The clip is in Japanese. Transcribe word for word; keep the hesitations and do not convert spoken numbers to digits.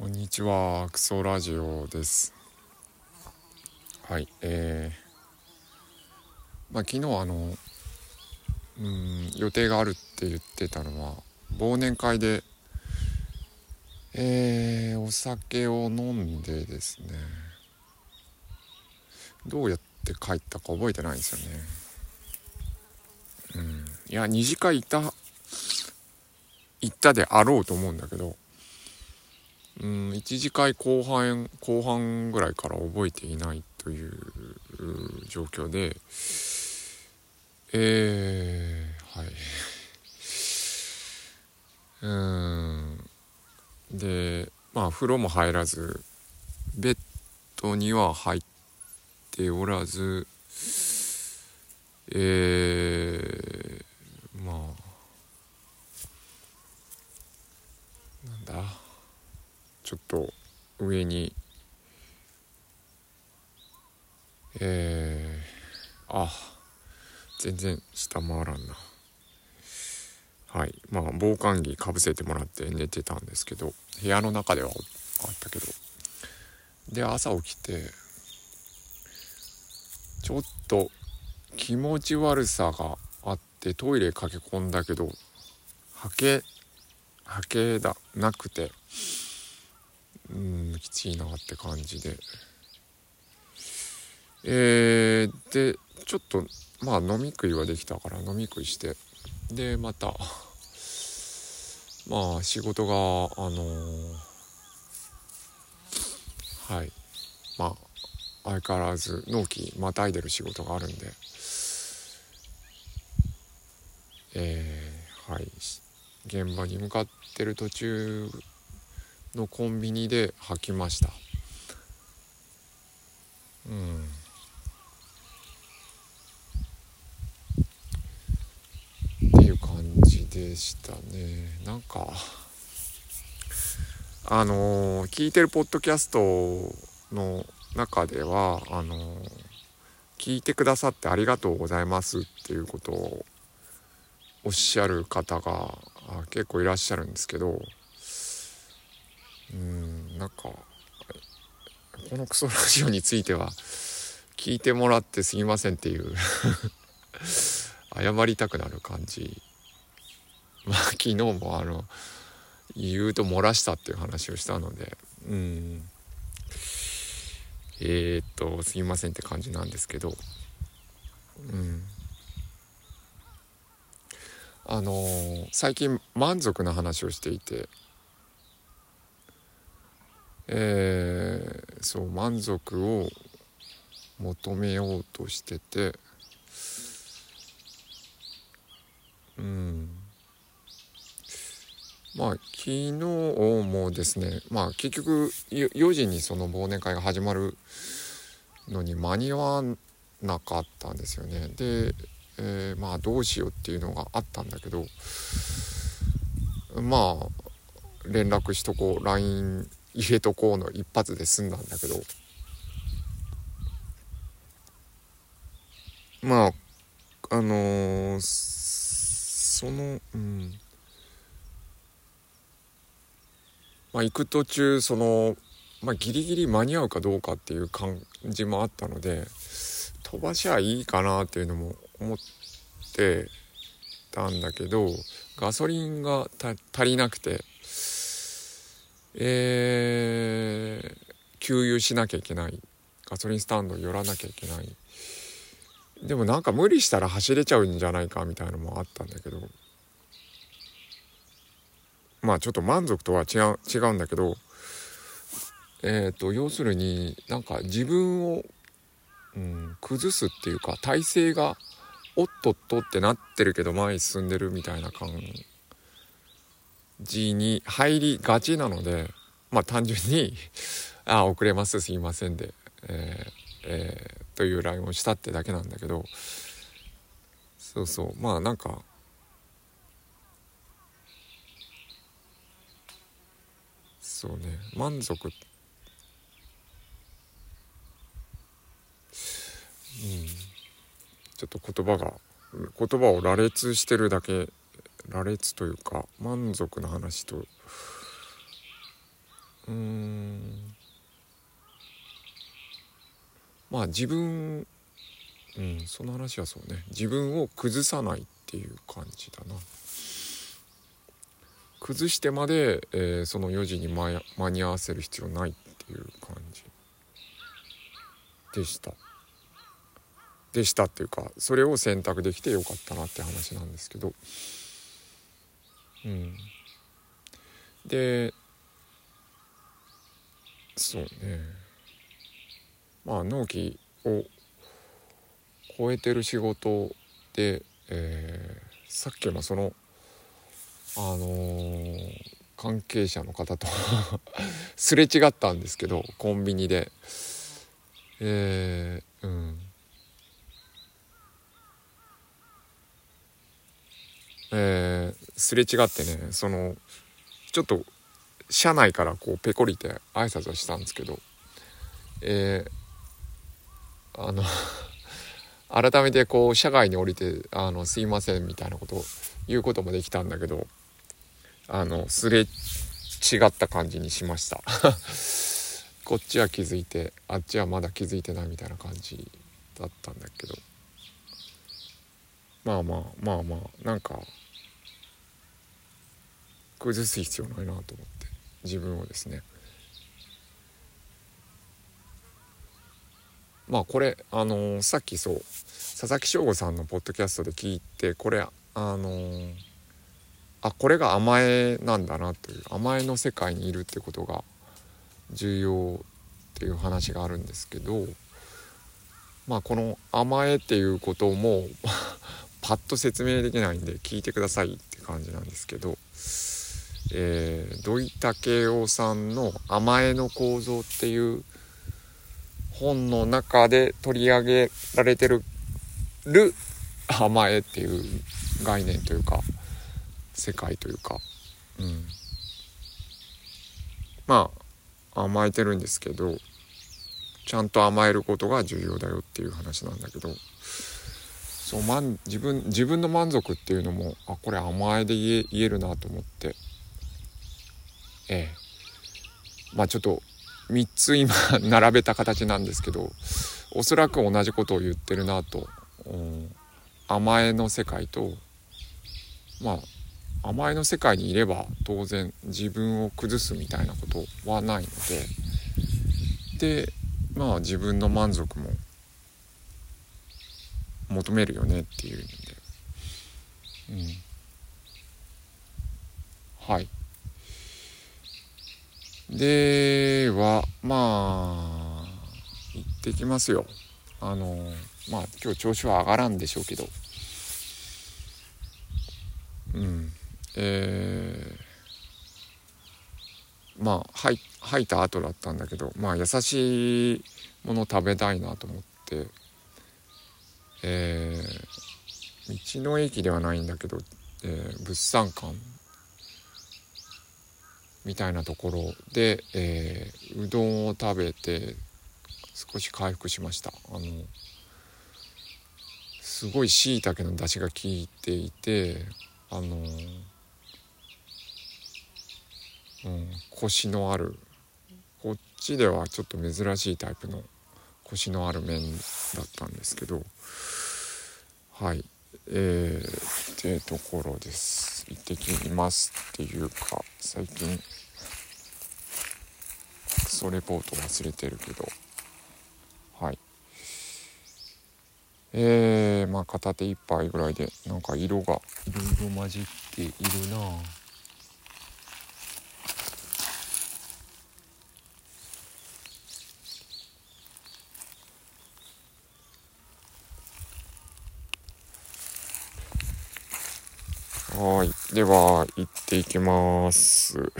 こんにちは、クソラジオです。はい、えーまあ、昨日あのうん予定があるって言ってたのは忘年会で、えー、お酒を飲んでですね、どうやって帰ったか覚えてないんですよね。うん、いや二次会いた行ったであろうと思うんだけど、うん、一次会後半後半ぐらいから覚えていないという状況で、えー、はい、うーん、で、まあ風呂も入らず、ベッドには入っておらず、えー、まあ。なんだちょっと上にえー、あ全然下回らんな。はいまあ防寒着かぶせてもらって寝てたんですけど、部屋の中ではあったけど、で朝起きてちょっと気持ち悪さがあってトイレ駆け込んだけどはけ波形だなくて、うーんきついなって感じで、えー、でちょっとまあ飲み食いはできたから飲み食いして、でまたまあ仕事があのー、はいまあ相変わらず納期またいでる仕事があるんで、えー、はい現場に向かってる途中のコンビニで吐きました。うん。っていう感じでしたね。なんかあのー、聞いてるポッドキャストの中ではあのー、聞いてくださってありがとうございますっていうことをおっしゃる方が結構いらっしゃるんですけど、うーんなんかこのクソラジオについては聞いてもらってすみませんっていう謝りたくなる感じ。まあ昨日もあの言うと漏らしたっていう話をしたので、うーんえー、っとすみませんって感じなんですけど、うんあのー、最近満足の話をしていて、えー、そう満足を求めようとしてて、うんまあ昨日もですね、まあ結局よじにその忘年会が始まるのに間に合わなかったんですよね。でえー、まあどうしようっていうのがあったんだけど、まあ連絡しとこう ライン 入れとこうの一発で済んだんだけど、まああのー、その、うんまあ、行く途中その、まあ、ギリギリ間に合うかどうかっていう感じもあったので飛ばしゃいいかなっていうのも思ってたんだけど、ガソリンがた足りなくて、えー、給油しなきゃいけない、ガソリンスタンド寄らなきゃいけない、でもなんか無理したら走れちゃうんじゃないかみたいなのもあったんだけど、まあちょっと満足とは違う、違うんだけど、えーと要するになんか自分を、うん、崩すっていうか体勢がおっとっとってなってるけど前に進んでるみたいな感じに入りがちなので、まあ単純にあ遅れますすいませんで、えーえー、というラインをしたってだけなんだけど、そうそうまあなんかそうね満足ってうん、ちょっと言葉が言葉を羅列してるだけ、羅列というか満足の話とうーんまあ自分、うん、その話はそうね、自分を崩さないっていう感じだな。崩してまで、えー、そのよじに間、間に合わせる必要ないっていう感じでしたでしたっていうか、それを選択できてよかったなって話なんですけど、うんでそうね、まあ納期を超えてる仕事で、えー、さっきもそのあのー、関係者の方とすれ違ったんですけど、コンビニで、えー、うんえー、すれ違ってね、そのちょっと車内からこうペコリって挨拶はしたんですけど、えー、あの改めてこう車外に降りてあのすいませんみたいなことを言うこともできたんだけど、あのすれ違った感じにしましたこっちは気づいてあっちはまだ気づいてないみたいな感じだったんだけど、まあまあまあまあなんか崩す必要ないなと思って自分をですね。まあこれあのー、さっきそう佐々木翔吾さんのポッドキャストで聞いて、これあのー、あこれが甘えなんだなという、甘えの世界にいるってことが重要っていう話があるんですけど、まあこの甘えっていうこともパッと説明できないんで聞いてくださいって感じなんですけど、えー、土井武雄さんの甘えの構造っていう本の中で取り上げられてるる甘えっていう概念というか世界というか、うん、まあ甘えてるんですけどちゃんと甘えることが重要だよっていう話なんだけど、そう満自分自分の満足っていうのもあこれ甘えで言え、言えるなと思って、ええ、まあちょっとみっつ今並べた形なんですけど、おそらく同じことを言ってるなと、うん、甘えの世界と、まあ甘えの世界にいれば当然自分を崩すみたいなことはないので、でまあ自分の満足も求めるよねっていうので、うん、はい。ではまあ行ってきますよ。あのまあ今日調子は上がらんでしょうけど、うんえー、まあはい吐いた後だったんだけど、まあ優しいもの食べたいなと思って、えー、道の駅ではないんだけど、えー、物産館みたいなところで、えー、うどんを食べて少し回復しました。あのすごい椎茸の出汁が効いていて、あの、うん、コシのあるこっちではちょっと珍しいタイプのコシのある麺だったんですけど、はい、えー、っていうところです。行ってきますっていうか最近クソレポート忘れてるけど、はい、えー、まあ片手一杯ぐらいでなんか色がいろいろ混じっているなぁ。はい、では行っていきます。